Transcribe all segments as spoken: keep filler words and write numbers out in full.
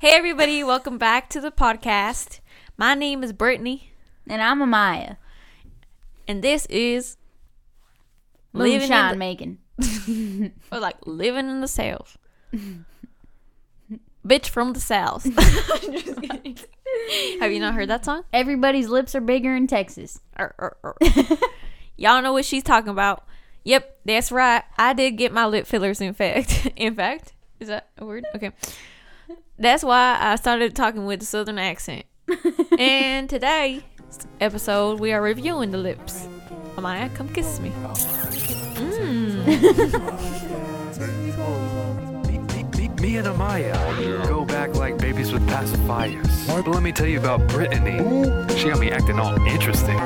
Hey everybody, welcome back to the podcast. My name is Brittany. And I'm Amaya. And this is Moonshine Megan. We're like living in the South. Bitch from the South. Just kidding. Have you not heard that song? Everybody's lips are bigger in Texas. Er, er, er. Y'all know what she's talking about. Yep, that's right. I did get my lip fillers in fact. In fact, is that a word? Okay. That's why I started talking with a southern accent. And today's episode, we are reviewing the lips. Amaya, come kiss me. Mm. me, me, me, me and Amaya go back like babies with pacifiers. But let me tell you about Brittany. She got me acting all interesting.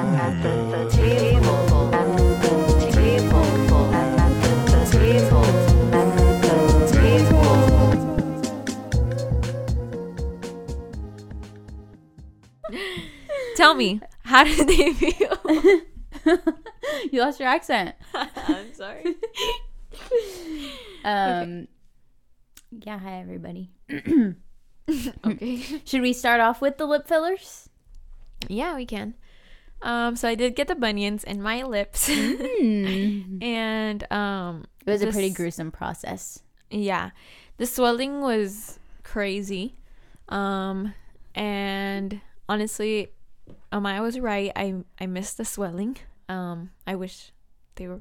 Tell me, how did they feel? You lost your accent. I'm sorry. um, okay. Yeah, hi, everybody. Okay. Should we start off with the lip fillers? Yeah, we can. Um, so I did get the bunions in my lips. mm. And um, it was this, a pretty gruesome process. Yeah. The swelling was crazy. Um, and honestly, Amaya was right. I I missed the swelling. Um, I wish they were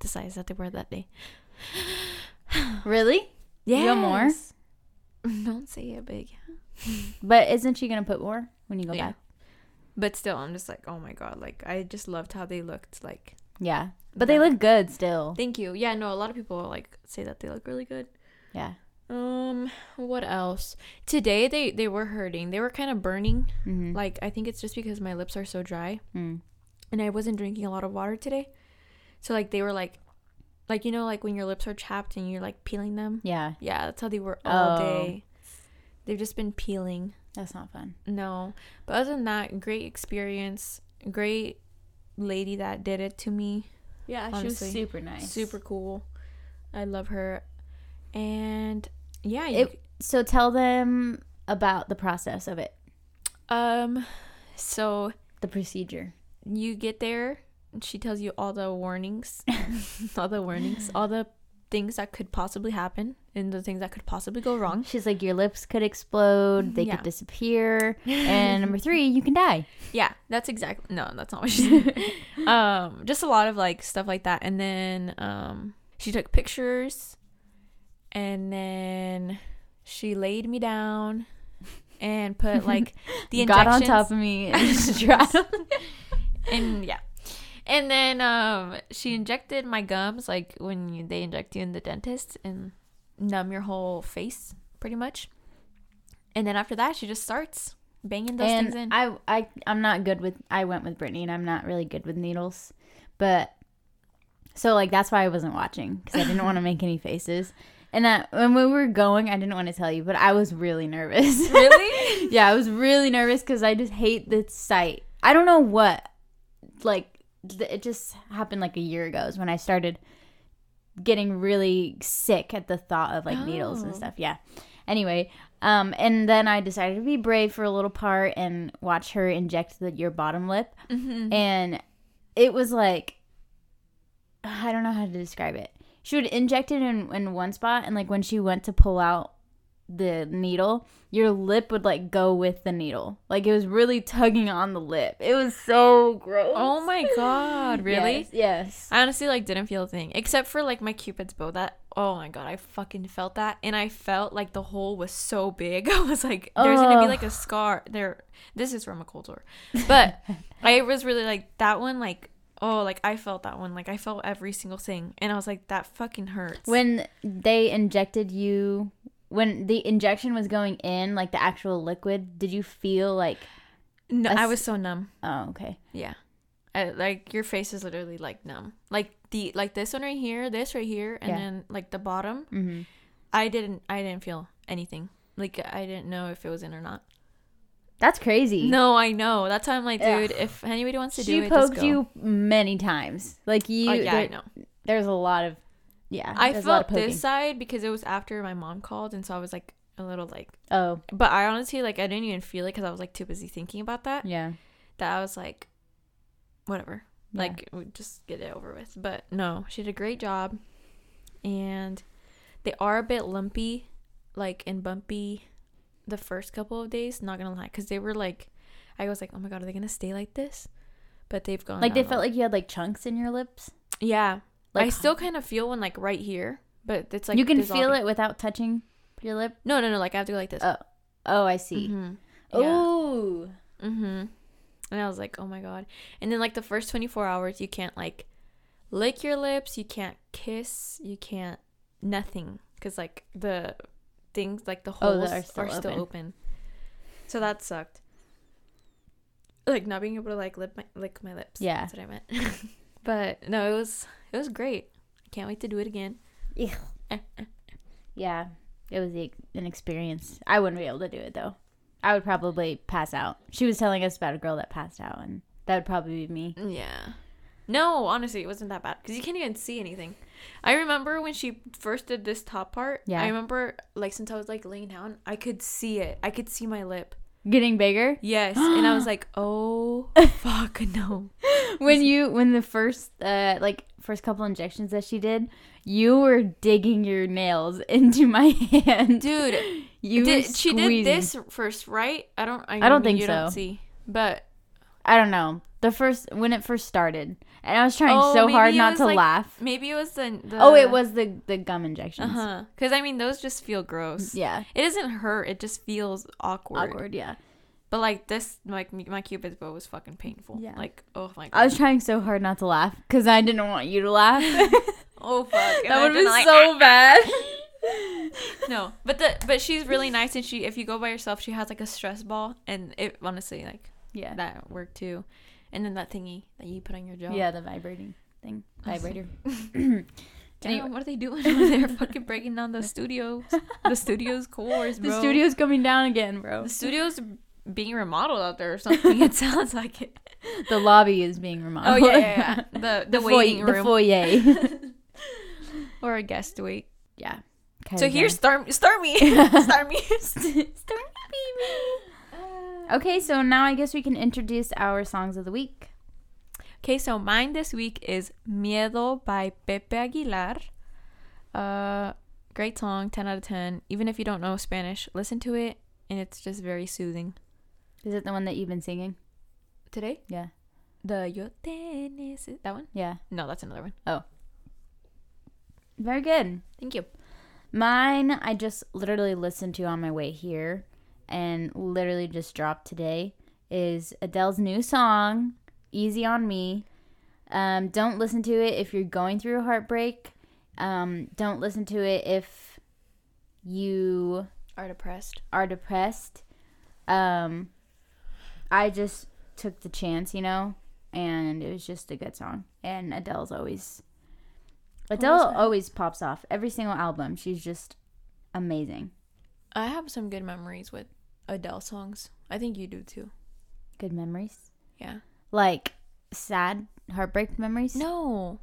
the size that they were that day. Really? Yeah. You have more? Don't say it big. But isn't she gonna put more when you go yeah. back? But still, I'm just like, oh my god! Like I just loved how they looked. Like yeah, but they look good still. Thank you. Yeah, no, a lot of people like say that they look really good. Yeah. Um, what else? Today they, they were hurting. They were kind of burning. Mm-hmm. Like, I think it's just because my lips are so dry. Mm. And I wasn't drinking a lot of water today. So, like, they were like, like, you know, like when your lips are chapped and you're like peeling them? Yeah. Yeah, that's how they were all oh. day. They've just been peeling. That's not fun. No. But other than that, great experience. Great lady that did it to me. Yeah, honestly. She was super nice. Super cool. I love her. And yeah, you it, so tell them about the process of it. Um, so the procedure. You get there, and she tells you all the warnings, all the warnings, all the things that could possibly happen, and the things that could possibly go wrong. She's like, your lips could explode, they yeah. could disappear, and number three, you can die. Yeah, that's exactly no, that's not what she said. um, just a lot of like stuff like that, and then um, she took pictures. And then she laid me down and put like the injections. Got on top of me and just straddled. And yeah. And then um, she injected my gums, like when you, they inject you in the dentist and numb your whole face pretty much. And then after that, she just starts banging those and things in. I, I, I'm not good with, I went with Brittany and I'm not really good with needles. But so like that's why I wasn't watching because I didn't want to make any faces. And I, when we were going, I didn't want to tell you, but I was really nervous. Really? Yeah, I was really nervous because I just hate the sight. I don't know what, like, th- it just happened like a year ago is when I started getting really sick at the thought of, like, oh. needles and stuff. Yeah. Anyway, um, and then I decided to be brave for a little part and watch her inject the, your bottom lip. Mm-hmm. And it was like, I don't know how to describe it. She would inject it in, in one spot, and, like, when she went to pull out the needle, your lip would, like, go with the needle. Like, it was really tugging on the lip. It was so gross. Oh, my God. Really? Yes. yes. I honestly, like, didn't feel a thing. Except for, like, my Cupid's bow. That, oh, my God. I fucking felt that. And I felt like the hole was so big. I was like, there's oh. going to be, like, a scar. There. This is from a cold sore. But I was really, like, that one, like, oh, like, I felt that one. Like, I felt every single thing. And I was like, that fucking hurts. When they injected you, when the injection was going in, like, the actual liquid, did you feel, like... No, a... I was so numb. Oh, okay. Yeah. I, like, your face is literally, like, numb. Like, the like this one right here, this right here, and yeah. then, like, the bottom. Mm-hmm. I didn't, I didn't feel anything. Like, I didn't know if it was in or not. That's crazy. No, I know. That's why I'm like, dude, Ugh. if anybody wants to do she it, just go. She poked you many times. Like, you... Oh, yeah, there, I know. There's a lot of... Yeah. I felt this side because it was after my mom called, and so I was like, a little like, oh, but I honestly, like, I didn't even feel it because I was like too busy thinking about that. Yeah, that I was like, whatever, yeah. Like, we just get it over with. But no, she did a great job, and they are a bit lumpy, like, and bumpy the first couple of days, not gonna lie, because they were like, I was like, oh my god, are they gonna stay like this? But they've gone like, they felt like you had like chunks in your lips. Yeah, like, I still kind of feel one like right here, but it's like you can dissolving. Feel it without touching your lip. No, no, no. Like, I have to go like this. Oh, oh, I see. Mm-hmm. Yeah. Oh. Mm-hmm. And I was like, oh my god. And then like the first twenty-four hours, you can't like lick your lips, you can't kiss, you can't nothing, because like the things, like the holes oh, are, still, are open. still open. So that sucked. Like not being able to like lip my, lick my lips. Yeah, that's what I meant. But no, it was it was great. I can't wait to do it again. Yeah. Yeah. It was an experience. I wouldn't be able to do it, though. I would probably pass out. She was telling us about a girl that passed out, and that would probably be me. Yeah. No, honestly, it wasn't that bad, because you can't even see anything. I remember when she first did this top part, yeah. I remember, like, since I was, like, laying down, I could see it. I could see my lip. Getting bigger? Yes. And I was like, oh, fuck, no. When you, when the first, uh, like, first couple injections that she did, you were digging your nails into my hand. Dude. You did, she did this first, right? I don't, I, I don't think you so. Don't see, but. I don't know. The first, when it first started. And I was trying oh, so hard not to like, laugh. Maybe it was the, the. Oh, it was the, the gum injections. Uh-huh. Because, I mean, those just feel gross. Yeah. It doesn't hurt. It just feels awkward. Awkward, yeah. But, like, this, like, my Cupid's bow was fucking painful. Yeah. Like, oh, my God. I was trying so hard not to laugh because I didn't want you to laugh. Oh, fuck. That would have been like, so bad. No. But the but she's really nice, and she if you go by yourself, she has, like, a stress ball. And it, honestly, like, yeah, that worked, too. And then that thingy that you put on your jaw. Yeah, the vibrating thing. Vibrator. Damn, what are they doing over there? Fucking breaking down the studios. The studio's cores, bro. The studio's coming down again, bro. The studio's being remodeled out there or something. It sounds like it. The lobby is being remodeled. Oh, yeah, yeah, yeah. The, the, the waiting foyer, room. The foyer. Or a guest wait. Yeah. So here, start, start me. Start me. Start me, baby. Okay, so now I guess we can introduce our songs of the week. Okay, so mine this week is Miedo by Pepe Aguilar. Uh, great song, ten out of ten. Even if you don't know Spanish, listen to it, and it's just very soothing. Is it the one that you've been singing? Today? Yeah. The Yo Te Necesito. That one? Yeah. No, that's another one. Oh. Very good. Thank you. Mine, I just literally listened to on my way here. And literally just dropped today is Adele's new song, Easy on Me. Um, don't listen to it if you're going through a heartbreak. Um, don't listen to it if you are depressed. Are depressed. Um, I just took the chance, you know, and it was just a good song. And Adele's always Adele always pops off. Every single album, she's just amazing. I have some good memories with Adele songs. I think you do too. Good memories? Yeah. Like sad, heartbreak memories? No.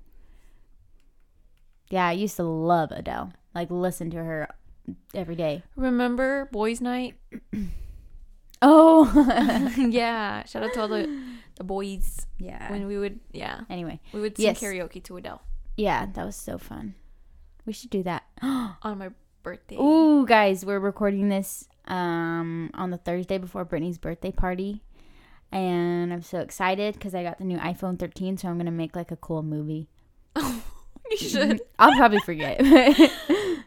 Yeah, I used to love Adele. Like, listen to her every day. Remember Boys Night? Oh. Yeah. Shout out to all the, the boys. Yeah. When we would, yeah. Anyway. We would sing yes. karaoke to Adele. Yeah, that was so fun. We should do that. On my birthday. Ooh, guys, we're recording this um on the Thursday before Brittany's birthday party, and I'm so excited because I got the new iPhone thirteen, so I'm gonna make like a cool movie. Oh, you should. I'll probably forget.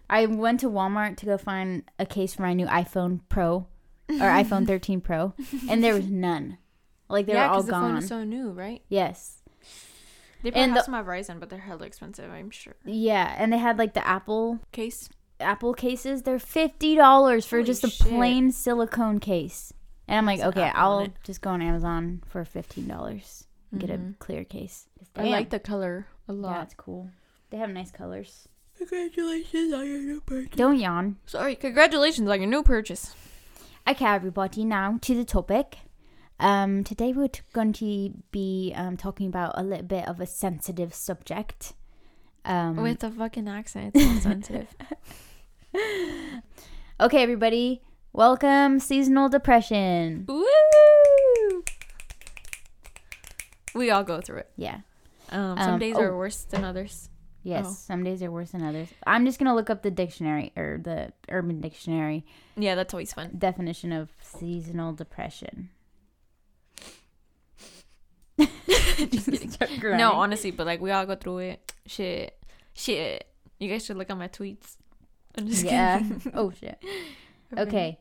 I went to Walmart to go find a case for my new iPhone Pro or iPhone thirteen Pro, and there was none. Like, they yeah, were all gone. Yeah, because the phone is so new, right? Yes. They probably and have the, some at Verizon, but they're hella expensive, I'm sure. Yeah, and they had like the Apple case. Apple cases, they're fifty dollars for Holy just a shit. plain silicone case. And I'm like, That's okay, I'll just go on Amazon for fifteen dollars and mm-hmm. get a clear case. I yeah. like the color a lot. Yeah, it's cool. They have nice colors. Congratulations on your new purchase. Don't yawn. Sorry, congratulations on your new purchase. Okay, everybody, now to the topic. Um, today we're going to be um, talking about a little bit of a sensitive subject. Um, With a fucking accent, it's all sensitive. Okay, everybody, welcome seasonal depression. Woo! We all go through it. Yeah. Um, some um, days oh. are worse than others. Yes, oh. some days are worse than others. I'm just going to look up the dictionary, or the Urban Dictionary. Yeah, that's always fun. Definition of seasonal depression. Just kidding. No, honestly, but like we all go through it. Shit. Shit. You guys should look at my tweets. I'm just yeah. kidding. Oh, shit. Okay. okay.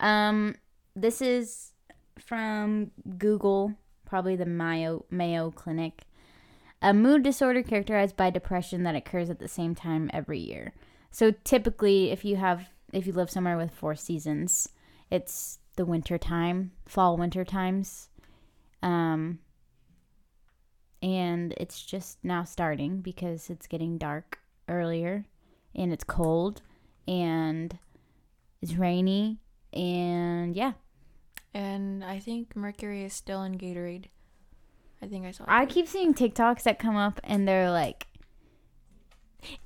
Um, this is from Google, probably the Mayo Mayo Clinic. A mood disorder characterized by depression that occurs at the same time every year. So typically, if you have, if you live somewhere with four seasons, it's the winter time, fall, winter times. Um, and it's just now starting because it's getting dark earlier. And it's cold, and it's rainy, and yeah. And I think Mercury is still in Gatorade. I think I saw it. I keep seeing TikToks that come up, and they're like,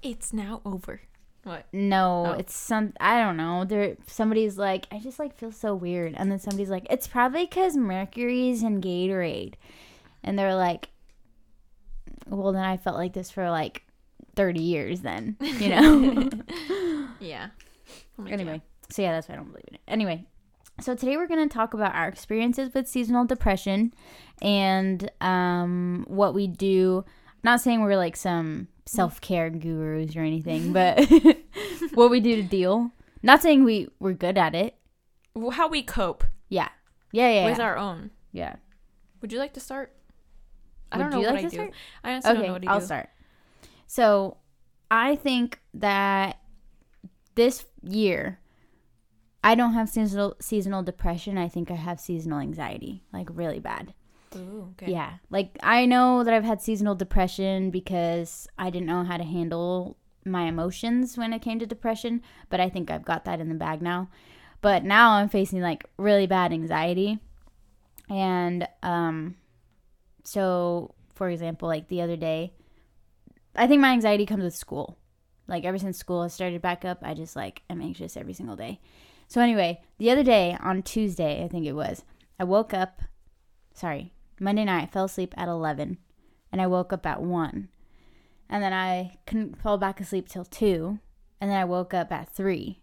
"It's now over." What? No, oh. it's some. I don't know. There, somebody's like, "I just like feel so weird," and then somebody's like, "It's probably because Mercury's in Gatorade," and they're like, "Well, then I felt like this for like." thirty years then, you know? yeah. Oh anyway, God. so yeah, that's why I don't believe in it. Anyway, so today we're going to talk about our experiences with seasonal depression and um, what we do. I'm not saying we're like some self-care gurus or anything, but what we do to deal. Not saying we, we're good at it. How we cope. Yeah. Yeah, yeah. With yeah. our own. Yeah. Would you like to start? I Would don't know like what I do. Start? I honestly okay, don't know what I do. I'll start. So, I think that this year, I don't have seasonal seasonal depression. I think I have seasonal anxiety, like really bad. Ooh, okay. Yeah. Like, I know that I've had seasonal depression because I didn't know how to handle my emotions when it came to depression, but I think I've got that in the bag now. But now I'm facing, like, really bad anxiety. And um, so, for example, like the other day, I think my anxiety comes with school. Like, ever since school has started back up, I just, like, am anxious every single day. So, anyway, the other day, on Tuesday, I think it was, I woke up, sorry, Monday night, I fell asleep at eleven, and I woke up at one. And then I couldn't fall back asleep till two, and then I woke up at three.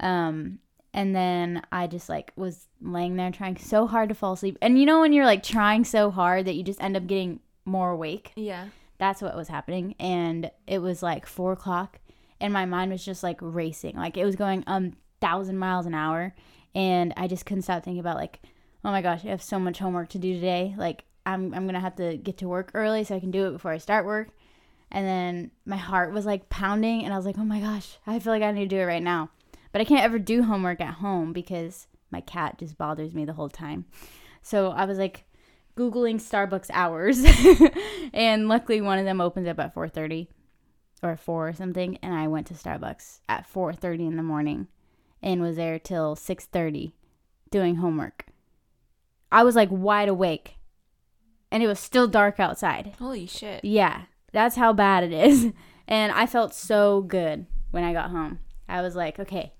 Um, and then I just, like, was laying there trying so hard to fall asleep. And you know when you're, like, trying so hard that you just end up getting more awake? Yeah. That's what was happening, and it was like four o'clock, and my mind was just like racing. Like, it was going a um, thousand miles an hour, and I just couldn't stop thinking about, like, oh my gosh, I have so much homework to do today. Like, I'm I'm going to have to get to work early so I can do it before I start work. And then my heart was like pounding, and I was like, oh my gosh, I feel like I need to do it right now. But I can't ever do homework at home because my cat just bothers me the whole time. So I was like Googling Starbucks hours, and luckily one of them opens up at four thirty or four or something, and I went to Starbucks at four thirty in the morning and was there till six thirty doing homework. I was like wide awake, and it was still dark outside. Holy shit. Yeah, that's how bad it is, and I felt so good when I got home. I was like, okay,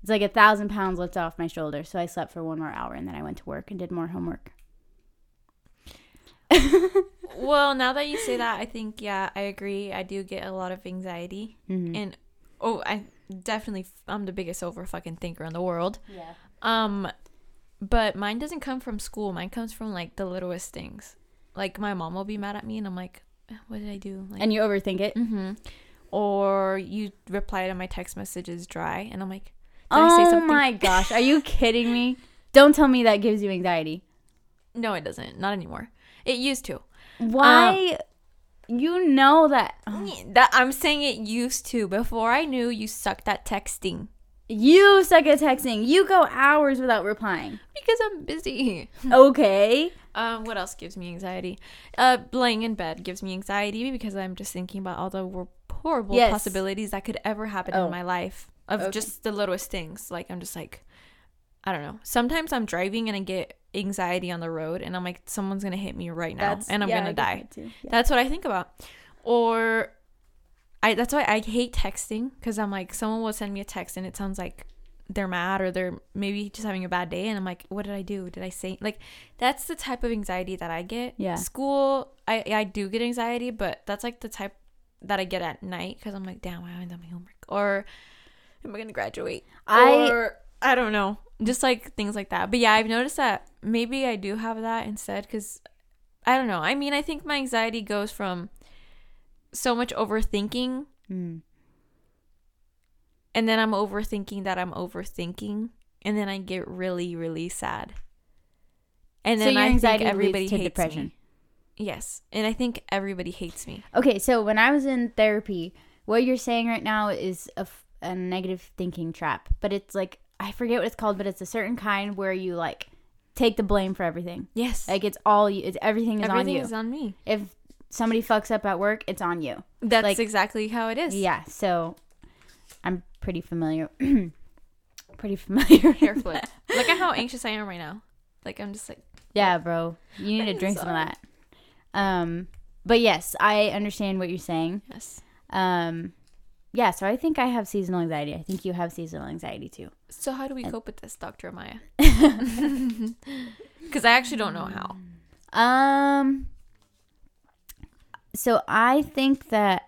it's like a thousand pounds lifted off my shoulder, so I slept for one more hour, and then I went to work and did more homework. Well, now that you say that, I think, yeah, I agree. I do get a lot of anxiety. Mm-hmm. And, oh, I definitely, I'm the biggest over-fucking thinker in the world. Yeah. Um, but mine doesn't come from school. Mine comes from, like, the littlest things. Like, my mom will be mad at me, and I'm like, what did I do? Like, and you overthink it? Mm-hmm. Or you reply to my text messages dry, and I'm like, did oh I say something? Oh, my gosh. Are you kidding me? Don't tell me that gives you anxiety. No, it doesn't. Not anymore. It used to. Why? Um, you know that. that. I'm saying it used to. Before I knew, you sucked at texting. You suck at texting. You go hours without replying. Because I'm busy. Okay. um, what else gives me anxiety? Uh, laying in bed gives me anxiety because I'm just thinking about all the horrible yes. possibilities that could ever happen oh. in my life. Of okay. just the littlest things. Like, I'm just like, I don't know. Sometimes I'm driving and I get anxiety on the road, and I'm like, someone's gonna hit me right now. That's, and I'm yeah, gonna die. Yeah. That's what I think about. Or I that's why I hate texting, because I'm like, someone will send me a text and it sounds like they're mad or they're maybe just having a bad day, and I'm like, what did I do? Did I say, like, that's the type of anxiety that I get. Yeah. School, I I do get anxiety, but that's like the type that I get at night, because I'm like, damn, I haven't done my homework, or am I gonna graduate? I or, I don't know, just like things like that. But yeah, I've noticed that maybe I do have that instead, because I don't know. I mean, I think my anxiety goes from so much overthinking. Mm. And then I'm overthinking that I'm overthinking. And then I get really, really sad. And then so I think everybody hates depression. Me. Yes. And I think everybody hates me. Okay. So when I was in therapy, what you're saying right now is a, f- a negative thinking trap. But it's like, I forget what it's called, but it's a certain kind where you like take the blame for everything. Yes. Like it's all you. It's, everything is everything on you. Everything is on me. If somebody fucks up at work, it's on you. That's like, exactly how it is. Yeah. So I'm pretty familiar. pretty familiar. Hair flip. Look at how anxious I am right now. Like I'm just like. Yeah, bro. You need to drink some of that. Um, but yes, I understand what you're saying. Yes. Um, yeah, so I think I have seasonal anxiety. I think you have seasonal anxiety too. So how do we and- cope with this, Doctor Amaya? Because I actually don't know how. Um, so I think that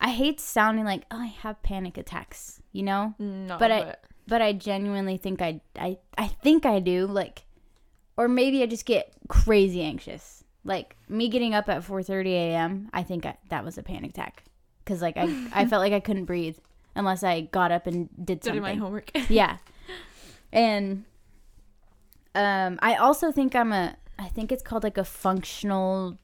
I hate sounding like, oh, I have panic attacks, you know? No, but I but, but I genuinely think I, I I think I do, like, or maybe I just get crazy anxious. Like, me getting up at four thirty a.m., I think I, that was a panic attack. Because, like, I, I felt like I couldn't breathe unless I got up and did something. Did my homework. Yeah. And um, I also think I'm a, I think it's called, like, a functional,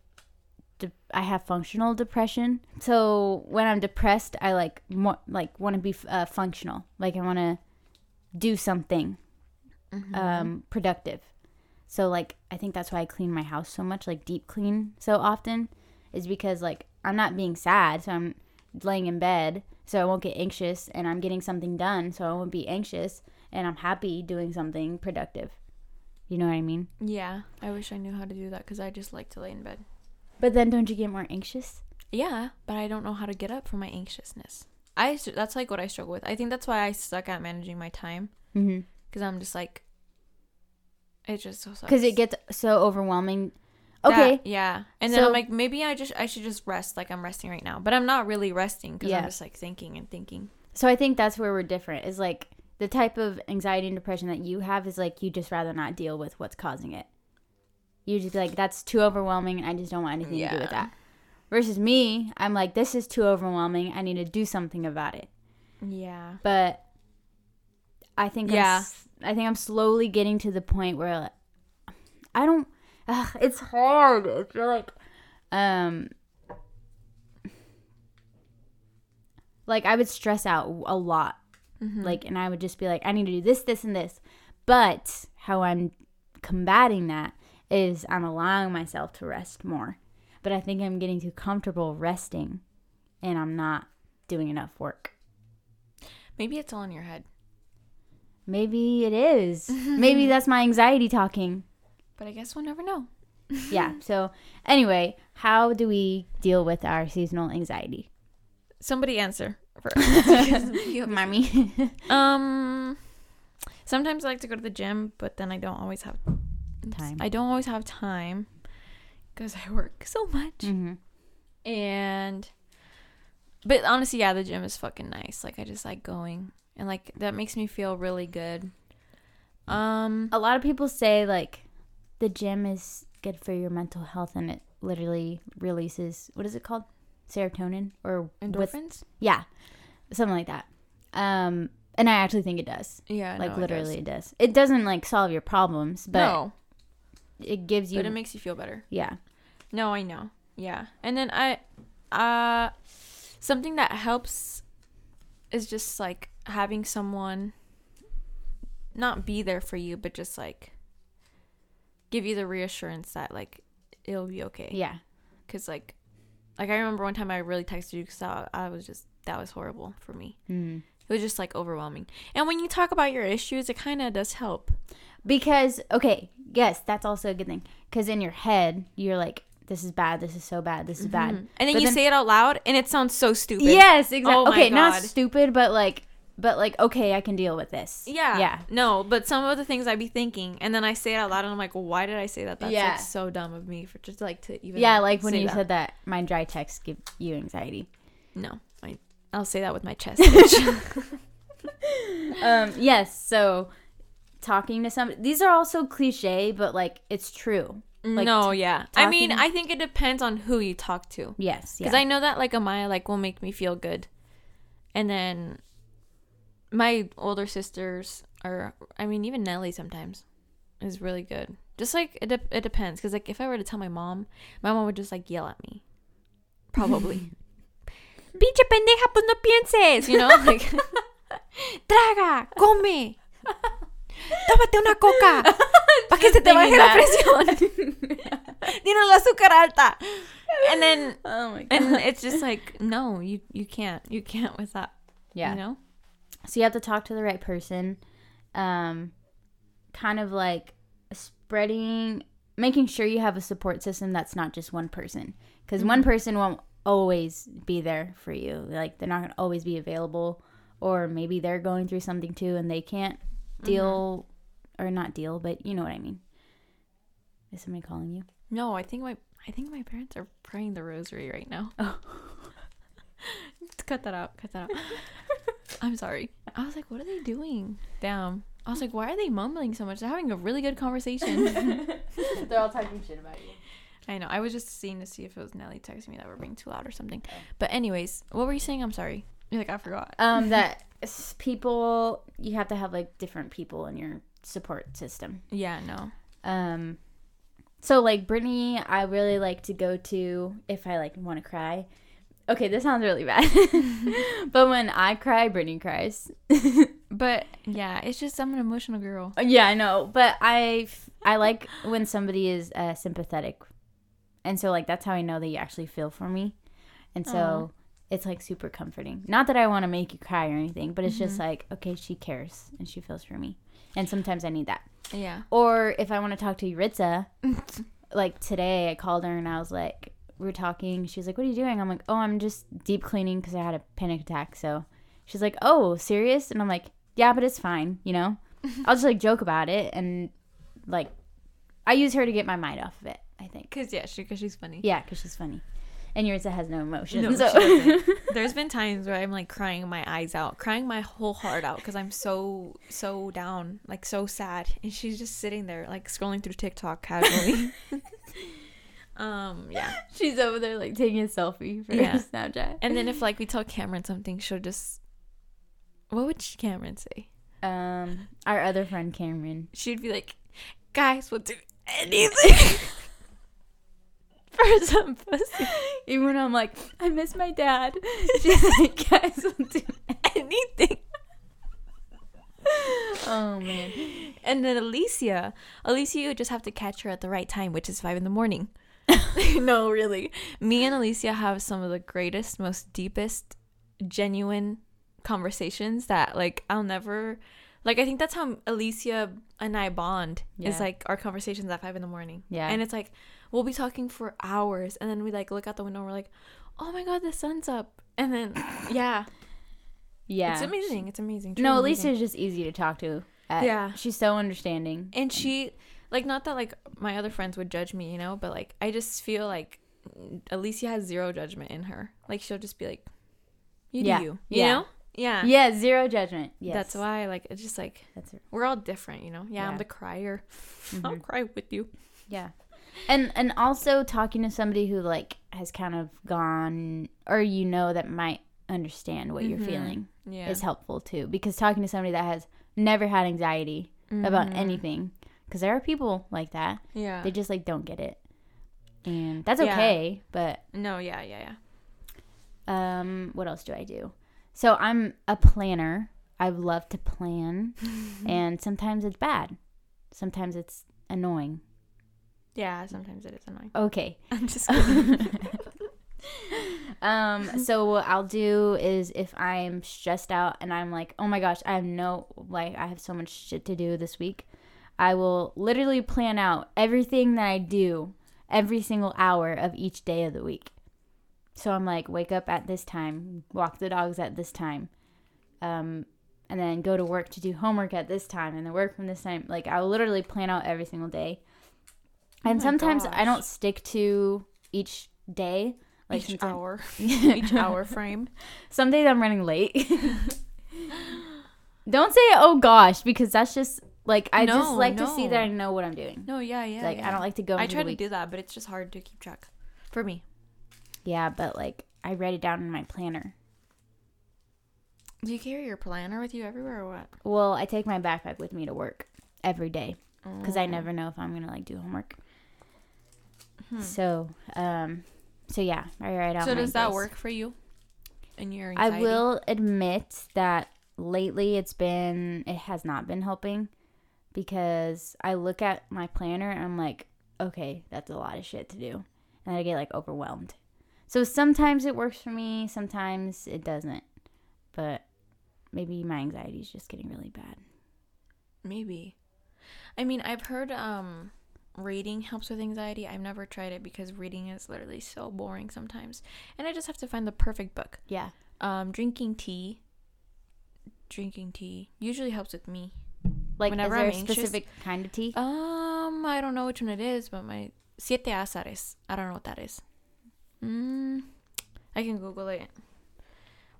de- I have functional depression. So, when I'm depressed, I, like, mo- like want to be uh, functional. Like, I want to do something mm-hmm. um, productive. So, like, I think that's why I clean my house so much, like, deep clean so often, is because, like, I'm not being sad, so I'm laying in bed, so I won't get anxious, and I'm getting something done, so I won't be anxious, and I'm happy doing something productive. You know what I mean? Yeah. I wish I knew how to do that, because I just like to lay in bed. But then don't you get more anxious? Yeah, but I don't know how to get up from my anxiousness. I That's, like, what I struggle with. I think that's why I suck at managing my time, because mm-hmm. I'm just, like, it just so sucks. Because it gets so overwhelming. Okay. That, yeah. And then so, I'm like, maybe I just I should just rest, like I'm resting right now. But I'm not really resting because yeah. I'm just like thinking and thinking. So I think that's where we're different, is like the type of anxiety and depression that you have is like you just rather not deal with what's causing it. You just be like, that's too overwhelming and I just don't want anything yeah. to do with that. Versus me, I'm like, this is too overwhelming. I need to do something about it. Yeah. But I think yeah. that's... I think I'm slowly getting to the point where I don't, ugh, it's hard. It's like, um, like I would stress out a lot. Mm-hmm. Like, and I would just be like, I need to do this, this, and this. But how I'm combating that is I'm allowing myself to rest more. But I think I'm getting too comfortable resting and I'm not doing enough work. Maybe it's all in your head. Maybe it is. Maybe that's my anxiety talking. But I guess we'll never know. Yeah. So anyway, how do we deal with our seasonal anxiety? Somebody answer first. Mommy. um, sometimes I like to go to the gym, but then I don't always have time. I don't always have time because I work so much. Mm-hmm. And, but honestly, yeah, the gym is fucking nice. Like I just like going. And, like, that makes me feel really good. Um, a lot of people say, like, the gym is good for your mental health. And it literally releases, what is it called? Serotonin? Or endorphins? With, yeah. Something like that. Um, and I actually think it does. Yeah, Like, no, literally it does. it does. It doesn't, like, solve your problems. But no. It gives you. But it makes you feel better. Yeah. No, I know. Yeah. And then I, uh, something that helps is just, like, having someone not be there for you, but just like give you the reassurance that like it'll be okay. Yeah, because like like I remember one time I really texted you because I, I was just that was horrible for me. Mm. It was just like overwhelming. And when you talk about your issues, it kind of does help because okay, yes, that's also a good thing because in your head you're like this is bad, this is so bad, this is mm-hmm. bad. And then but you then, say it out loud and it sounds so stupid. Yes, exactly. Oh okay, God. Not stupid, but like, but like, okay, I can deal with this. Yeah. Yeah. No, but some of the things I'd be thinking and then I say it out loud and I'm like, well, why did I say that? That's yeah. like so dumb of me for just like to even. Yeah, like when you that. said that my dry texts give you anxiety. No, I, I'll say that with my chest. um, yes. So talking to somebody, these are also cliche, but like it's true. Like no, t- yeah. Talking. I mean, I think it depends on who you talk to. Yes, yeah. Because I know that, like, Amaya, like, will make me feel good. And then my older sisters are, I mean, even Nelly sometimes is really good. Just, like, it, de- it depends. Because, like, if I were to tell my mom, my mom would just, like, yell at me. Probably. Pinche pendeja, pues no pienses. You know? Like, traga, come. Tómate una coca para que se te baje la presión. Tiene el azúcar alta. And then, oh my God. And it's just like, no, you you can't, you can't with that. Yeah, you know. So you have to talk to the right person. Um, kind of like spreading, making sure you have a support system that's not just one person, because mm-hmm. one person won't always be there for you. Like they're not gonna always be available, or maybe they're going through something too and they can't. Deal mm-hmm. or not deal, but you know what I mean. Is somebody calling you? No, I think my I think my parents are praying the rosary right now. Oh, cut that out! Cut that out! I'm sorry. I was like, what are they doing? Damn! I was like, why are they mumbling so much? They're having a really good conversation. They're all talking shit about you. I know. I was just seeing to see if it was Nelly texting me that we're being too loud or something. But anyways, what were you saying? I'm sorry. You're like I forgot. Um, that. People, you have to have like different people in your support system. Yeah, no. Um, so like Brittany, I really like to go to if I like want to cry. Okay, this sounds really bad, but when I cry, Brittany cries. But yeah, it's just I'm an emotional girl. Yeah, I know, but I I like when somebody is uh, sympathetic, and so like that's how I know that you actually feel for me, and so. Aww. It's, like, super comforting. Not that I want to make you cry or anything, but it's mm-hmm. just, like, okay, she cares and she feels for me. And sometimes I need that. Yeah. Or if I want to talk to Yuritsa, like, today I called her and I was, like, we were talking. She was, like, what are you doing? I'm, like, oh, I'm just deep cleaning because I had a panic attack. So she's, like, oh, serious? And I'm, like, yeah, but it's fine, you know? I'll just, like, joke about it. And, like, I use her to get my mind off of it, I think. Because, yeah, she, cause she's funny. Yeah, because she's funny. And yours has no emotion. No, so. There's been times where I'm, like, crying my eyes out. Crying my whole heart out because I'm so, so down. Like, so sad. And she's just sitting there, like, scrolling through TikTok casually. um, yeah. She's over there, like, taking a selfie for yeah. Snapchat. And then if, like, we tell Cameron something, she'll just... What would Cameron say? Um, our other friend, Cameron. She'd be like, guys, we'll do anything. For some pussy. Even when I'm like, I miss my dad. She's like, guys, will do anything. Oh, man. And then Alicia. Alicia, you just have to catch her at the right time, which is five in the morning. No, really. Me and Alicia have some of the greatest, most deepest, genuine conversations that, like, I'll never... Like, I think that's how Alicia and I bond. Yeah. Is, like, our conversations at five in the morning. Yeah. And it's, like... We'll be talking for hours, and then we, like, look out the window, and we're like, oh, my God, the sun's up. And then, yeah. Yeah. It's amazing. It's amazing. Truly no, Alicia is just easy to talk to. At. Yeah. She's so understanding. And she, like, not that, like, my other friends would judge me, you know, but, like, I just feel like Alicia has zero judgment in her. Like, she'll just be like, you do yeah. you. You yeah. know? Yeah. Yeah, zero judgment. Yes. That's why, like, it's just, like, That's right. we're all different, you know? Yeah, yeah. I'm the crier. Mm-hmm. I'll cry with you. Yeah. And and also talking to somebody who, like, has kind of gone or, you know, that might understand what mm-hmm. you're feeling yeah. is helpful, too. Because talking to somebody that has never had anxiety mm-hmm. about anything, because there are people like that. Yeah. They just, like, don't get it. And that's yeah. okay, but. No, yeah, yeah, yeah. Um, what else do I do? So I'm a planner. I love to plan. And sometimes it's bad. Sometimes it's annoying. Yeah, sometimes it is annoying. Okay. I'm just kidding. um, so what I'll do is if I'm stressed out and I'm like, oh my gosh, I have no, like, I have so much shit to do this week, I will literally plan out everything that I do every single hour of each day of the week. So I'm like, wake up at this time, walk the dogs at this time, um, and then go to work to do homework at this time, and then work from this time. Like, I'll literally plan out every single day. And oh sometimes gosh. I don't stick to each day. Like each hour. Each hour frame. Some days I'm running late. Don't say, oh gosh, because that's just, like, I no, just like no. to see that I know what I'm doing. No, yeah, yeah, Like, yeah. I don't like to go I try to do that, but it's just hard to keep track. For me. Yeah, but, like, I write it down in my planner. Do you carry your planner with you everywhere or what? Well, I take my backpack with me to work every day because oh. I never know if I'm going to, like, do homework. Hmm. So, um... So, yeah, I write out So, does that work for you in your anxiety? I will admit that lately it's been, it has not been helping because I look at my planner and I'm like, okay, that's a lot of shit to do. And I get, like, overwhelmed. So, sometimes it works for me, sometimes it doesn't. But maybe my anxiety is just getting really bad. Maybe. I mean, I've heard, um... reading helps with anxiety. I've never tried it because reading is literally so boring sometimes, and I just have to find the perfect book. Yeah. Um, drinking tea. Drinking tea usually helps with me. Like, whenever is there I'm a anxious, specific kind of tea? Um, I don't know which one it is, but my siete azares. I don't know what that is. Mm, I can Google it.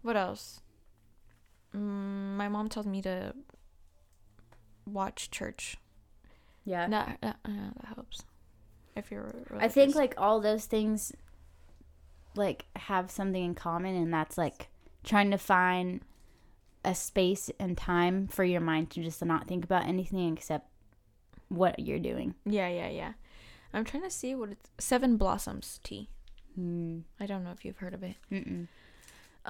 What else? Mm, my mom tells me to watch church. Yeah. No, no, no, that helps. If you're religious. I think, like, all those things, like, have something in common, and that's, like, trying to find a space and time for your mind to just not think about anything except what you're doing. Yeah, yeah, yeah. I'm trying to see what it's... Seven Blossoms tea. Mm. I don't know if you've heard of it. Mm-mm.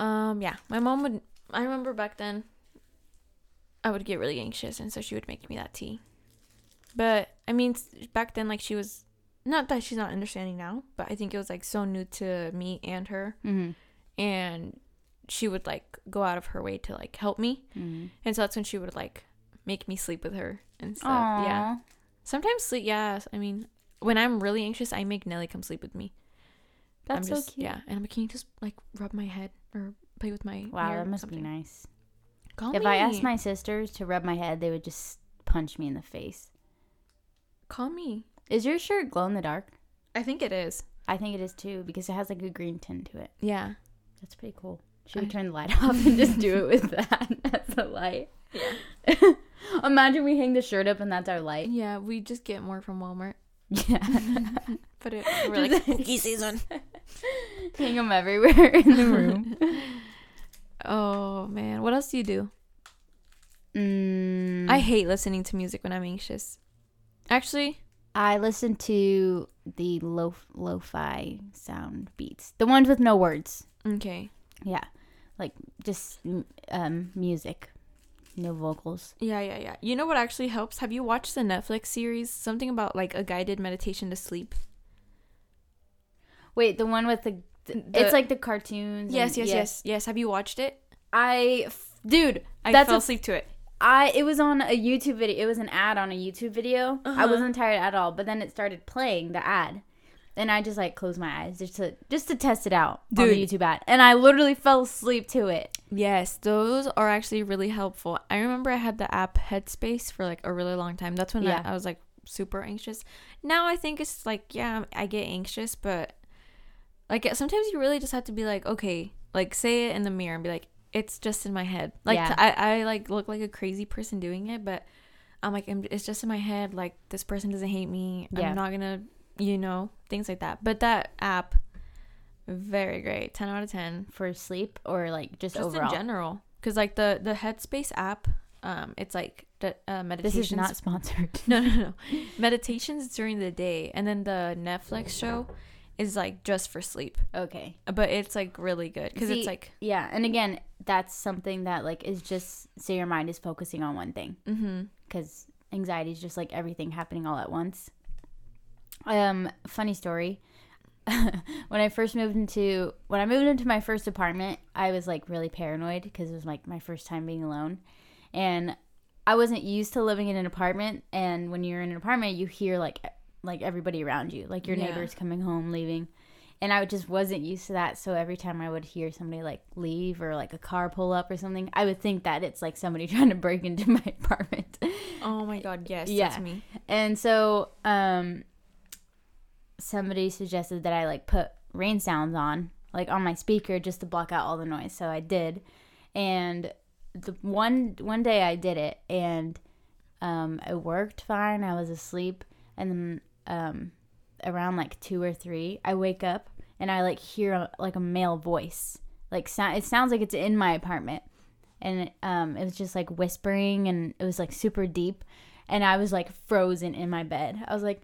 Um, yeah. My mom would... I remember back then, I would get really anxious, and so she would make me that tea. But, I mean, back then, like, she was, not that she's not understanding now, but I think it was, like, so new to me and her. Mm-hmm. And she would, like, go out of her way to, like, help me. Mm-hmm. And so that's when she would, like, make me sleep with her and stuff. Aww. Yeah. Sometimes sleep, yeah. I mean, when I'm really anxious, I make Nelly come sleep with me. That's I'm just, so cute. Yeah. And I'm like, can you just, like, rub my head or play with my Wow, hair that must be nice. Call if me. I asked my sisters to rub my head, they would just punch me in the face. Call me. Is your shirt glow in the dark? I think it is. I think it is too because it has like a green tint to it. Yeah. That's pretty cool. Should we I... turn the light off and just do it with that as the light? Yeah. Imagine we hang the shirt up and that's our light. Yeah, we just get more from Walmart. Yeah. Put it over like spooky season. Hang them everywhere in the room. Oh, man. What else do you do? Mm. I hate listening to music when I'm anxious. Actually, I listen to the lo- lo-fi sound beats. The ones with no words. Okay. Yeah. Like, just um, music. No vocals. Yeah, yeah, yeah. You know what actually helps? Have you watched the Netflix series? Something about, like, a guided meditation to sleep. Wait, the one with the... the it's like the cartoons. Yes, and, yes, yes, yes, yes. Have you watched it? I... F- Dude, I that's fell asleep f- to it. I it was on a YouTube video. It was an ad on a YouTube video. Uh-huh. I wasn't tired at all, but then it started playing the ad, and I just like closed my eyes just to just to test it out Dude. on the YouTube ad, and I literally fell asleep to it. Yes, those are actually really helpful. I remember I had the app Headspace for like a really long time. That's when yeah. I, I was like super anxious. Now I think it's like yeah, I get anxious, but like sometimes you really just have to be like okay, like say it in the mirror and be like. It's just in my head. Like, yeah. t- I, I, like, look like a crazy person doing it, but I'm like, I'm, it's just in my head. Like, this person doesn't hate me. Yeah. I'm not going to, you know, things like that. But that app, very great. ten out of ten. For sleep or, like, just, just overall? Just in general. Because, like, the, the Headspace app, um, it's, like, the, uh, meditations. This is not sponsored. no, no, no. Meditations during the day. And then the Netflix show. Is like just for sleep. Okay. But it's like really good because it's like. Yeah. And again, that's something that like is just so your mind is focusing on one thing. Mm-hmm. Because anxiety is just like everything happening all at once. Um, funny story. when I first moved into, when I moved into my first apartment, I was like really paranoid because it was like my first time being alone. And I wasn't used to living in an apartment. And when you're in an apartment, you hear like like everybody around you, like your yeah. neighbors coming home, leaving. And I just wasn't used to that. So every time I would hear somebody like leave or like a car pull up or something, I would think that it's like somebody trying to break into my apartment. Oh my God. Yes. Yeah. That's me. And so um, somebody suggested that I like put rain sounds on, like on my speaker, just to block out all the noise. So I did. And the one, one day I did it and um, it worked fine. I was asleep. And then, um, around like two or three, I wake up and I like hear a, like a male voice. Like so- it sounds like it's in my apartment, and it, um, it was just like whispering, and it was like super deep, and I was like frozen in my bed. I was like,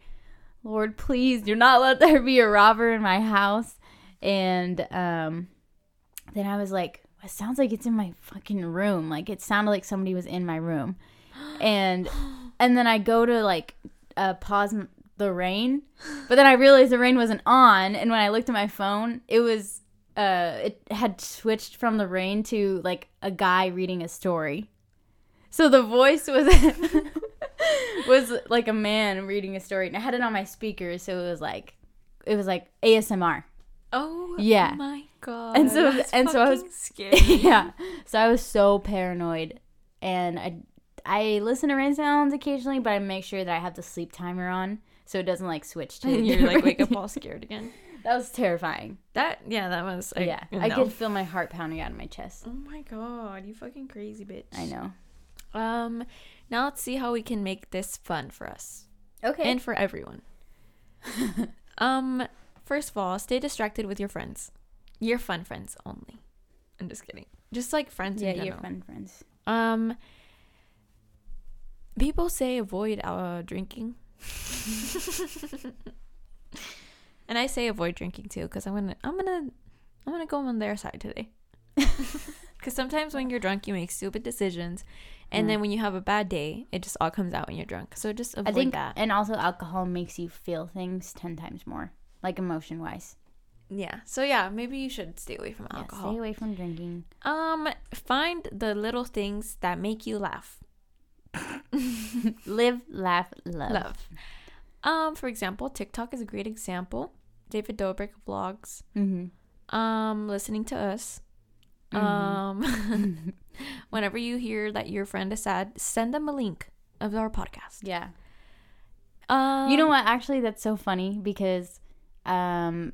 Lord, please do not let there be a robber in my house. And um, then I was like, it sounds like it's in my fucking room. Like it sounded like somebody was in my room, and and then I go to like uh, pause. M- the rain, but then I realized the rain wasn't on, and when I looked at my phone, it was uh it had switched from the rain to like a guy reading a story. So the voice was was like a man reading a story, and I had it on my speaker, so it was like it was like A S M R. Oh yeah. My God. And so that's and so I was scared. Yeah. So I was so paranoid, and I I listen to rain sounds occasionally, but I make sure that I have the sleep timer on, so it doesn't like switch to and you're like wake up all scared again. That was terrifying. That yeah, that was I, yeah. No. I could feel my heart pounding out of my chest. Oh my God, you fucking crazy bitch. I know. Um, now let's see how we can make this fun for us. Okay. And for everyone. um, first of all, stay distracted with your friends. Your fun friends only. I'm just kidding. Just like friends. Yeah, in general. Your fun friends. Um, people say avoid uh drinking. And I say avoid drinking too, because I'm gonna I'm gonna I'm gonna go on their side today. Because sometimes when you're drunk, you make stupid decisions, and mm. then when you have a bad day, it just all comes out when you're drunk. So just avoid I think, that. And also, alcohol makes you feel things ten times more, like emotion wise. Yeah. So yeah, maybe you should stay away from alcohol. Yeah, stay away from drinking. Um, find the little things that make you laugh. Live, laugh, love. love. Um, for example, TikTok is a great example. David Dobrik vlogs. Mm-hmm. Um, listening to us. Mm-hmm. Um, whenever you hear that your friend is sad, send them a link of our podcast. Yeah. Um, you know what? Actually, that's so funny because, um,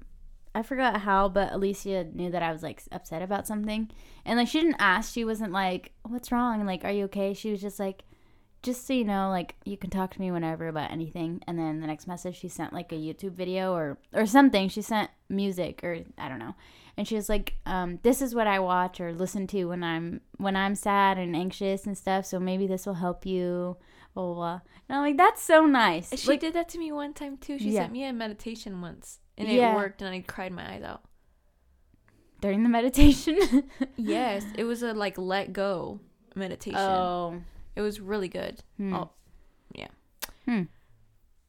I forgot how, but Alicia knew that I was like upset about something, and like she didn't ask. She wasn't like, "What's wrong?" Like, "Are you okay?" She was just like, just so you know, like, you can talk to me whenever about anything. And then the next message, she sent, like, a YouTube video or, or something. She sent music or, I don't know. And she was like, um, this is what I watch or listen to when I'm when I'm sad and anxious and stuff. So maybe this will help you, blah, blah, blah. And I'm like, that's so nice. She like, did that to me one time, too. She yeah. sent me a meditation once. And it yeah. worked, and I cried my eyes out. During the meditation? Yes. It was a, like, let go meditation. Oh, it was really good. Hmm. Oh, yeah. Hmm.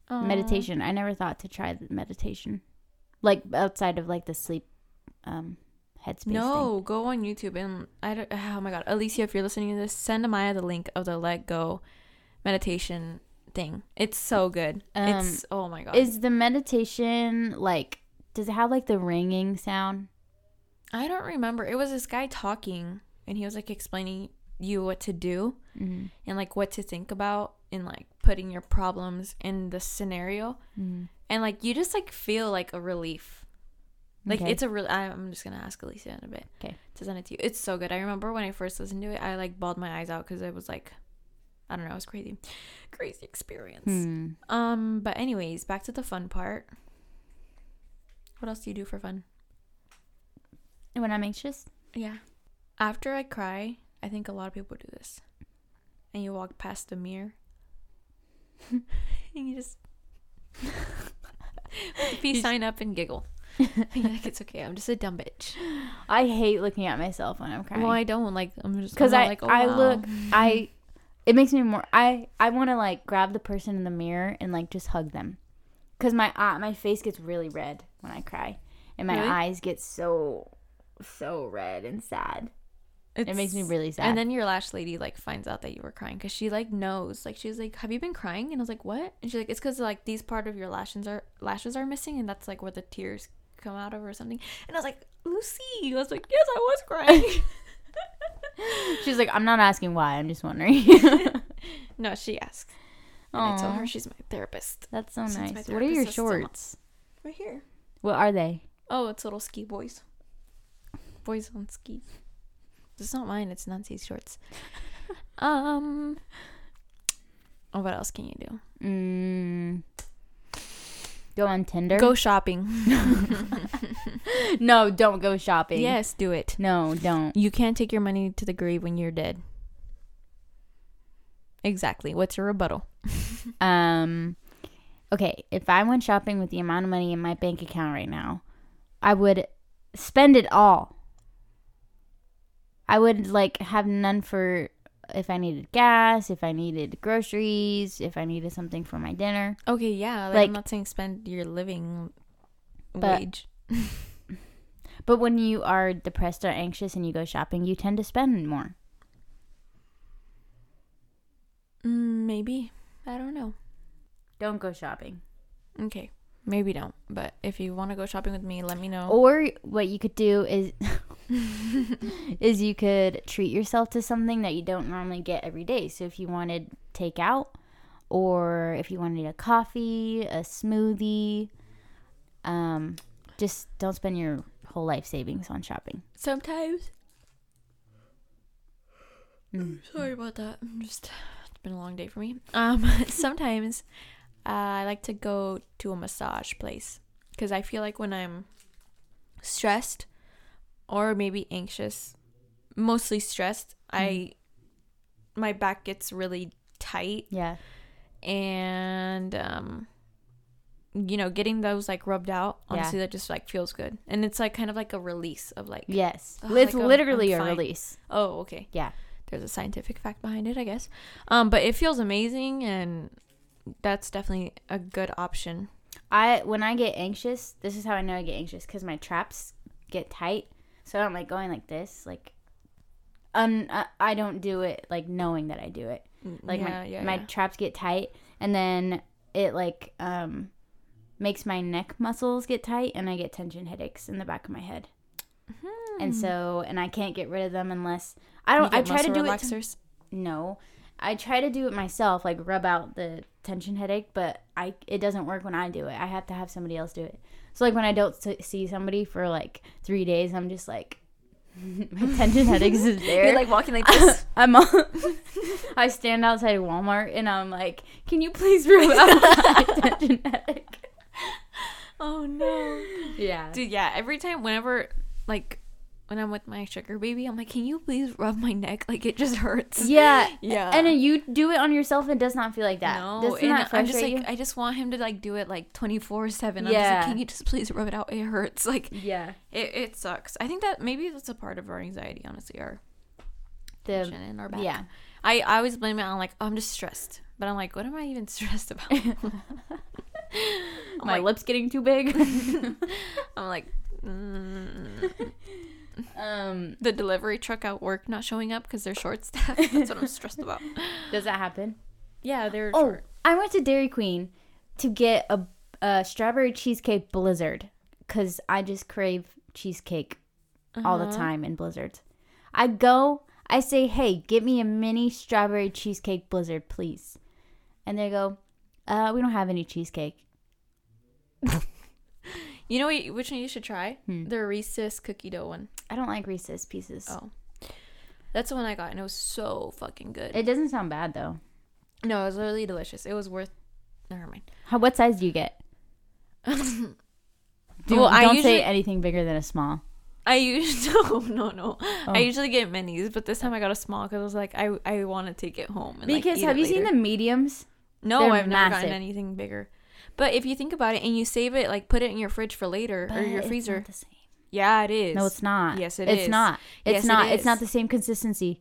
Um, meditation. I never thought to try the meditation, like outside of like the sleep, um, Headspace. No, thing. Go on YouTube and I don't. Oh my God, Alicia, if you're listening to this, send Amaya the link of the Let Go meditation thing. It's so good. Um, it's oh my God. Is the meditation like? Does it have like the ringing sound? I don't remember. It was this guy talking, and he was like explaining you what to do mm-hmm. and like what to think about and like putting your problems in the scenario mm-hmm. and like you just like feel like a relief like okay. It's a real I'm just gonna ask Alicia in a bit okay to send it to you. It's so good. I remember when I first listened to it, I like bawled my eyes out because it was like I don't know, it was crazy crazy experience. mm. Um but anyways, back to the fun part. What else do you do for fun? When I'm anxious, yeah, after I cry, I think a lot of people do this. And you walk past the mirror. And you just... peace you sign just... up and giggle. You're like, it's okay. I'm just a dumb bitch. I hate looking at myself when I'm crying. Well, I don't. Like, I'm just... Because I, like, oh, I wow. look... I... It makes me more... I, I want to, like, grab the person in the mirror and, like, just hug them. Because my, uh, my face gets really red when I cry. And my really? eyes get so... so red and sad. It's, it makes me really sad. And then your lash lady, like, finds out that you were crying because she, like, knows. Like, she was like, have you been crying? And I was like, what? And she's like, it's because, like, these part of your lashes are lashes are missing, and that's, like, where the tears come out of or something. And I was like, Lucy. I was like, yes, I was crying. She's like, I'm not asking why. I'm just wondering. No, she asked. And aww. I told her she's my therapist. That's so nice. Therapist, what are your shorts? Right here. What are they? Oh, it's little ski boys. Boys on skis. It's not mine. It's Nancy's shorts. um. Oh, what else can you do? Mm, go on Tinder. Go shopping. No, don't go shopping. Yes, do it. No, don't. You can't take your money to the grave when you're dead. Exactly. What's your rebuttal? um. Okay, if I went shopping with the amount of money in my bank account right now, I would spend it all. I would, like, have none for if I needed gas, if I needed groceries, if I needed something for my dinner. Okay, yeah. Like, like, I'm not saying spend your living but, wage. But when you are depressed or anxious and you go shopping, you tend to spend more. Maybe. I don't know. Don't go shopping. Okay. Maybe don't. But if you want to go shopping with me, let me know. Or what you could do is... is you could treat yourself to something that you don't normally get every day. So if you wanted takeout, or if you wanted a coffee, a smoothie, um, just don't spend your whole life savings on shopping. Sometimes. Mm. Sorry about that. I'm just, it's been a long day for me. Um, sometimes uh, I like to go to a massage place because I feel like when I'm stressed, or maybe anxious, mostly stressed, I my back gets really tight. Yeah. And um you know, getting those, like, rubbed out, honestly, yeah, that just, like, feels good. And it's, like, kind of like a release of, like, yes. Oh, it's like literally a, a release. Oh, okay. Yeah. There's a scientific fact behind it, I guess. Um but it feels amazing, and that's definitely a good option. I when I get anxious, this is how I know I get anxious, cuz my traps get tight. So I don't like going like this, like, um, I, I don't do it, like, knowing that I do it. Like, yeah, my, yeah, my yeah. traps get tight, and then it, like, um, makes my neck muscles get tight, and I get tension headaches in the back of my head. Mm-hmm. And so, and I can't get rid of them unless, I don't, I try to do relaxers? it. To, no, I try to do it myself, like, rub out the tension headache, but I, it doesn't work when I do it. I have to have somebody else do it. So, like, when I don't see somebody for, like, three days, I'm just, like, my tension headaches is there. You're, like, walking like this. I, I'm all, I stand outside of Walmart, and I'm, like, can you please rub out my tension headache? Oh, no. Yeah. Dude, yeah, every time, whenever, like, when I'm with my sugar baby, I'm like, can you please rub my neck? Like, it just hurts. Yeah. Yeah. And then you do it on yourself, and it does not feel like that. No. Does not I'm just like, you? I just want him to, like, do it, like, twenty-four seven. Yeah. I'm just like, can you just please rub it out? It hurts. Like, yeah. It, it sucks. I think that maybe that's a part of our anxiety, honestly, our the, tension in our back. Yeah. I, I always blame it on, like, oh, I'm just stressed. But I'm like, what am I even stressed about? My like, lips getting too big. I'm like, mm. Um, the delivery truck at work not showing up because they're short staffed. That's what I'm stressed about. Does that happen? Yeah, they're oh, short. I went to Dairy Queen to get a, a strawberry cheesecake blizzard because I just crave cheesecake uh-huh. all the time and blizzards. I go, I say, hey, get me a mini strawberry cheesecake blizzard, please. And they go, uh, we don't have any cheesecake. You know what, which one you should try? Hmm. The Reese's cookie dough one. I don't like Reese's pieces. Oh. That's the one I got, and it was so fucking good. It doesn't sound bad, though. No, it was literally delicious. It was worth... Never mind. How, what size do you get? do, well, don't I usually, say anything bigger than a small. I usually... No, no, no. Oh. I usually get minis, but this time I got a small because I was like, I, I want to take it home. And, because like, have you later. seen the mediums? No, They're I've massive. never gotten anything bigger. But if you think about it and you save it, like, put it in your fridge for later but or your freezer. It's not the same. Yeah, it is. No, it's not. Yes, it it's is. Not. It's yes, not. It is. It's not the same consistency.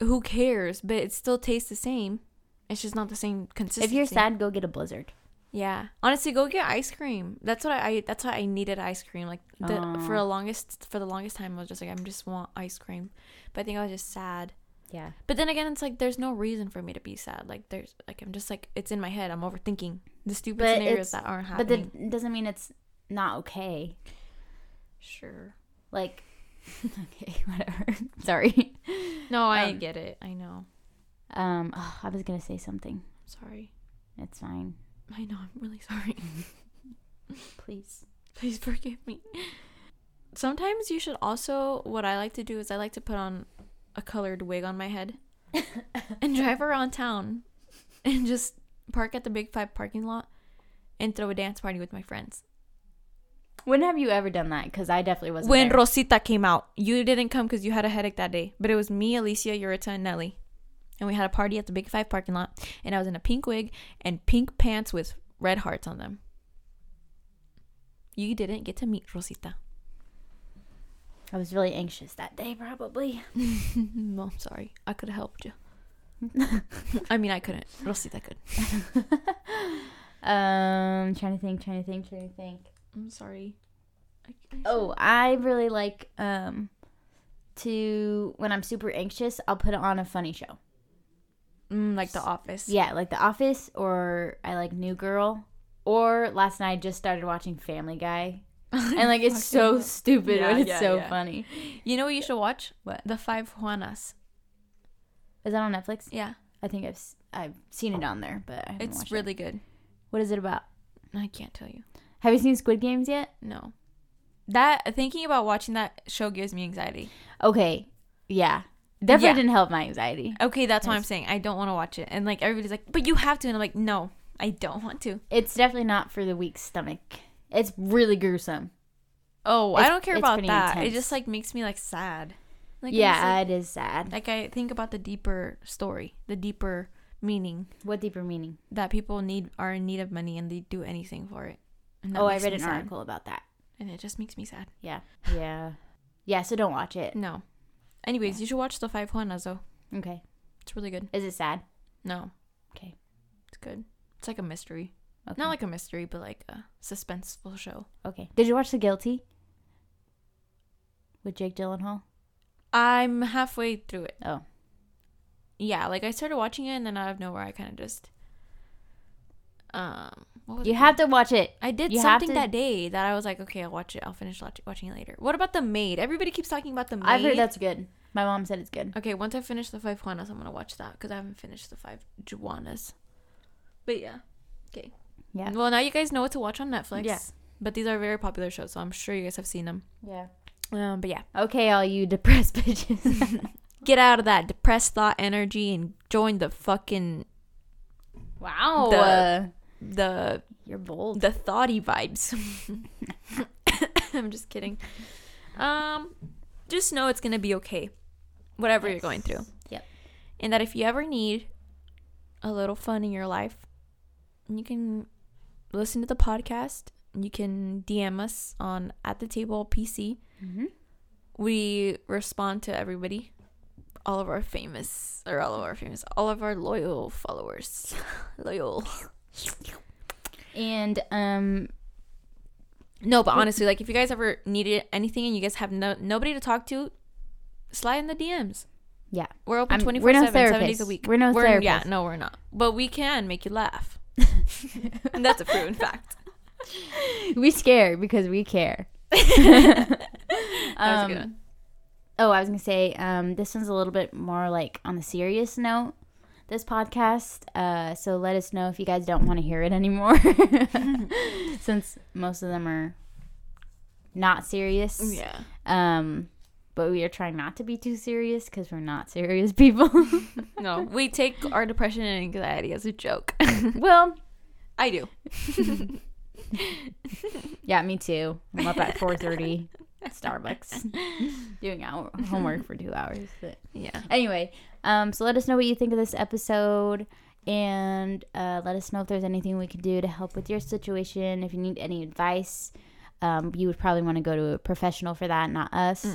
Who cares? But it still tastes the same. It's just not the same consistency. If you're sad, go get a blizzard. Yeah. Honestly, go get ice cream. That's what I, I that's why I needed ice cream. Like the, oh. for the longest for the longest time I was just like, I'm just want ice cream. But I think I was just sad. Yeah. But then again, it's like there's no reason for me to be sad. Like there's like I'm just like it's in my head. I'm overthinking the stupid but scenarios that aren't happening. But that doesn't mean it's not okay. Sure. Like okay, whatever. Sorry. No, I um, get it. I know. Um oh, I was going to say something. Sorry. It's fine. I know, I'm really sorry. Please. Please forgive me. Sometimes you should also, what I like to do is I like to put on a colored wig on my head and drive around town and just park at the Big Five parking lot and throw a dance party with my friends. When have you ever done that? Because I definitely wasn't When there. Rosita came out. You didn't come because you had a headache that day. But it was me, Alicia, Yurita, and Nelly. And we had a party at the Big Five parking lot. And I was in a pink wig and pink pants with red hearts on them. You didn't get to meet Rosita. I was really anxious that day, probably. No, I'm sorry. I could have helped you. I mean, I couldn't. Rosita could. um, trying to think, trying to think, trying to think. I'm sorry. I, I oh, I really like um, to, when I'm super anxious, I'll put on a funny show. Mm, like The Office. Yeah, like The Office, or I like New Girl. Or last night I just started watching Family Guy. And like it's so it. stupid, yeah, but it's yeah, so yeah. funny. You know what you should watch? What? The Five Juanas. Is that on Netflix? Yeah. I think I've I've seen it on there, but I haven't it's watched really it. good. What is it about? I can't tell you. Have you seen Squid Games yet? No. That thinking about watching that show gives me anxiety. Okay. Yeah. Definitely yeah. didn't help my anxiety. Okay, that's why I'm saying I don't want to watch it. And like everybody's like, but you have to. And I'm like, no, I don't want to. It's definitely not for the weak stomach. It's really gruesome. Oh, it's, I don't care about that. Intense. It just like makes me like sad. Like, yeah, like, it is sad. Like I think about the deeper story, the deeper meaning. What deeper meaning? That people need are in need of money and they do anything for it. Oh, I read an sad. article about that. And it just makes me sad. Yeah. Yeah. Yeah, so don't watch it. No. Anyways, yeah. you should watch The Five Juanas, though. Okay. It's really good. Is it sad? No. Okay. It's good. It's like a mystery. Okay. Not like a mystery, but like a suspenseful show. Okay. Did you watch The Guilty? With Jake Gyllenhaal? I'm halfway through it. Oh. Yeah, like I started watching it, and then out of nowhere, I kind of just... Um, what was you it have called? to watch it. I did you something to... that day that I was like, okay, I'll watch it. I'll finish watching it later. What about The Maid? Everybody keeps talking about The Maid. I've heard that's good. My mom said it's good. Okay, once I finish The Five Juanas, I'm going to watch that because I haven't finished The Five Juanas. But yeah. Okay. Yeah. Well, now you guys know what to watch on Netflix. Yeah. But these are very popular shows, so I'm sure you guys have seen them. Yeah. Um. But yeah. Okay, all you depressed bitches. Get out of that depressed thought energy and join the fucking... Wow. The... Uh, the you're bold the thoughty vibes. I'm just kidding. Um just know it's gonna be okay, whatever yes. you're going through. Yep. And that if you ever need a little fun in your life, you can listen to the podcast. You can D M us on At The Table P C. Mm-hmm. We respond to everybody, all of our famous or all of our famous all of our loyal followers. Loyal. And um no, but honestly, like if you guys ever needed anything and you guys have no nobody to talk to, slide in the D Ms. Yeah, we're open twenty-four seven, we're no seven days a week. We're no we're, therapists. Yeah, no, we're not, but we can make you laugh. And that's a proven fact. We scare because we care. That was um, a good one. Oh, I was gonna say um this one's a little bit more like on the serious note, this podcast, uh, so let us know if you guys don't want to hear it anymore, since most of them are not serious. Yeah. Um, but we are trying not to be too serious because we're not serious people. No, we take our depression and anxiety as a joke. Well, I do. Yeah, me too. I'm up at four thirty at Starbucks doing our homework for two hours. But. Yeah. Anyway. Um, so let us know what you think of this episode, and uh, let us know if there's anything we can do to help with your situation. If you need any advice, um, you would probably want to go to a professional for that, not us.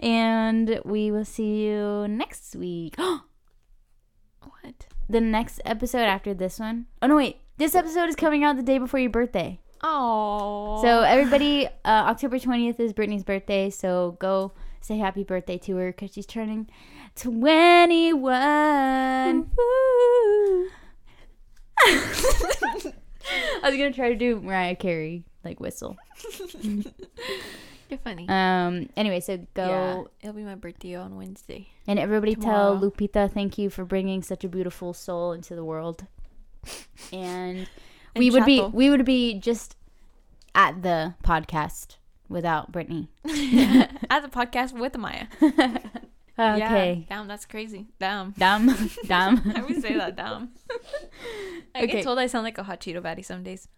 And we will see you next week. What? the next episode after this one. Oh, no, wait. This episode is coming out the day before your birthday. Oh. So, everybody, uh, October twentieth is Brittany's birthday. So, go say happy birthday to her because she's turning twenty-one. Woo. I was going to try to do Mariah Carey, like, whistle. You're funny. Um. Anyway, so go. Yeah, it'll be my birthday on Wednesday. And everybody Tomorrow. Tell Lupita thank you for bringing such a beautiful soul into the world. And we and would Chapo. be we would be just at the podcast without Brittany. At the podcast with Amaya. Okay. Yeah, damn, that's crazy. Damn. Damn. Damn. I would say that. Damn. I okay. get told I sound like a hot Cheeto baddie some days.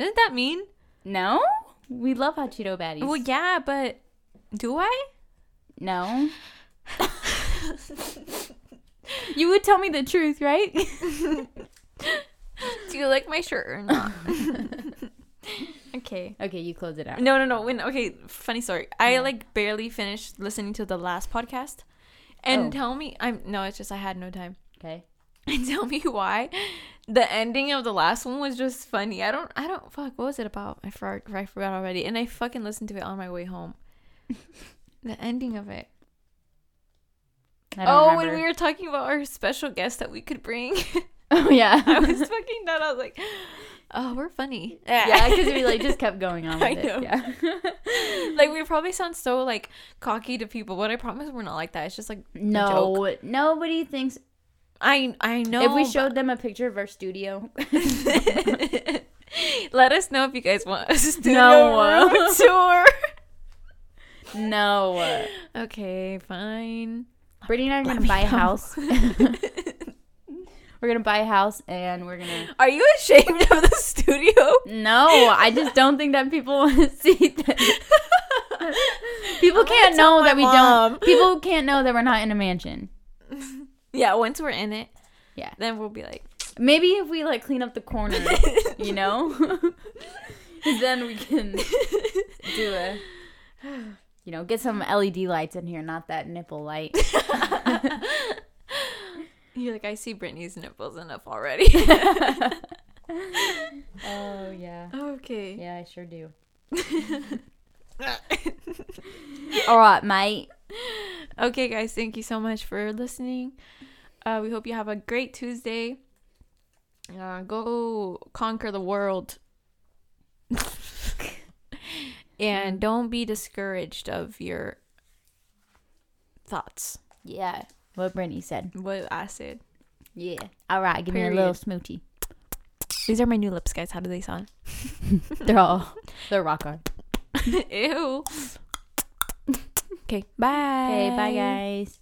Isn't that mean? No. We love hot Cheeto baddies. Well, yeah, but do I? No. You would tell me the truth, right? Do you like my shirt or not? Okay. Okay, you close it out. No, no, no. When okay, funny story. I yeah. like barely finished listening to the last podcast, and oh. tell me, I'm no. It's just I had no time. Okay. And tell me why the ending of the last one was just funny. I don't, I don't, fuck, what was it about? I forgot, I forgot already. And I fucking listened to it on my way home. The ending of it. I don't oh, remember. When we were talking about our special guest that we could bring. Oh, yeah. I was fucking done. I was like, oh, we're funny. Yeah, because yeah, we like just kept going on with I it. Know. Yeah. Like, we probably sound so like cocky to people, but I promise we're not like that. It's just like, no, a joke. Nobody thinks. I I know. If we showed them a picture of our studio. Let us know if you guys want a studio no. room tour. No. Okay, fine. Brittany and I are going to buy a house. We're going to buy a house and we're going to... Are you ashamed of the studio? No, I just don't think that people want to see that. People can't know that we mom. don't... People can't know that we're not in a mansion. Yeah, once we're in it, yeah, then we'll be like, maybe if we like clean up the corner, you know, then we can do a, you know, get some L E D lights in here, not that nipple light. You're like, I see Brittany's nipples enough already. Oh yeah. Okay. Yeah, I sure do. All right, mate. Okay, guys, thank you so much for listening. Uh, we hope you have a great Tuesday. Uh, go conquer the world. And don't be discouraged of your thoughts. Yeah, what Brittany said. What I said. Yeah. All right, give Period. me a little smoochie. These are my new lips, guys. How do they sound? They're all, they're rock hard. Ew. Okay, bye. Okay, bye, guys.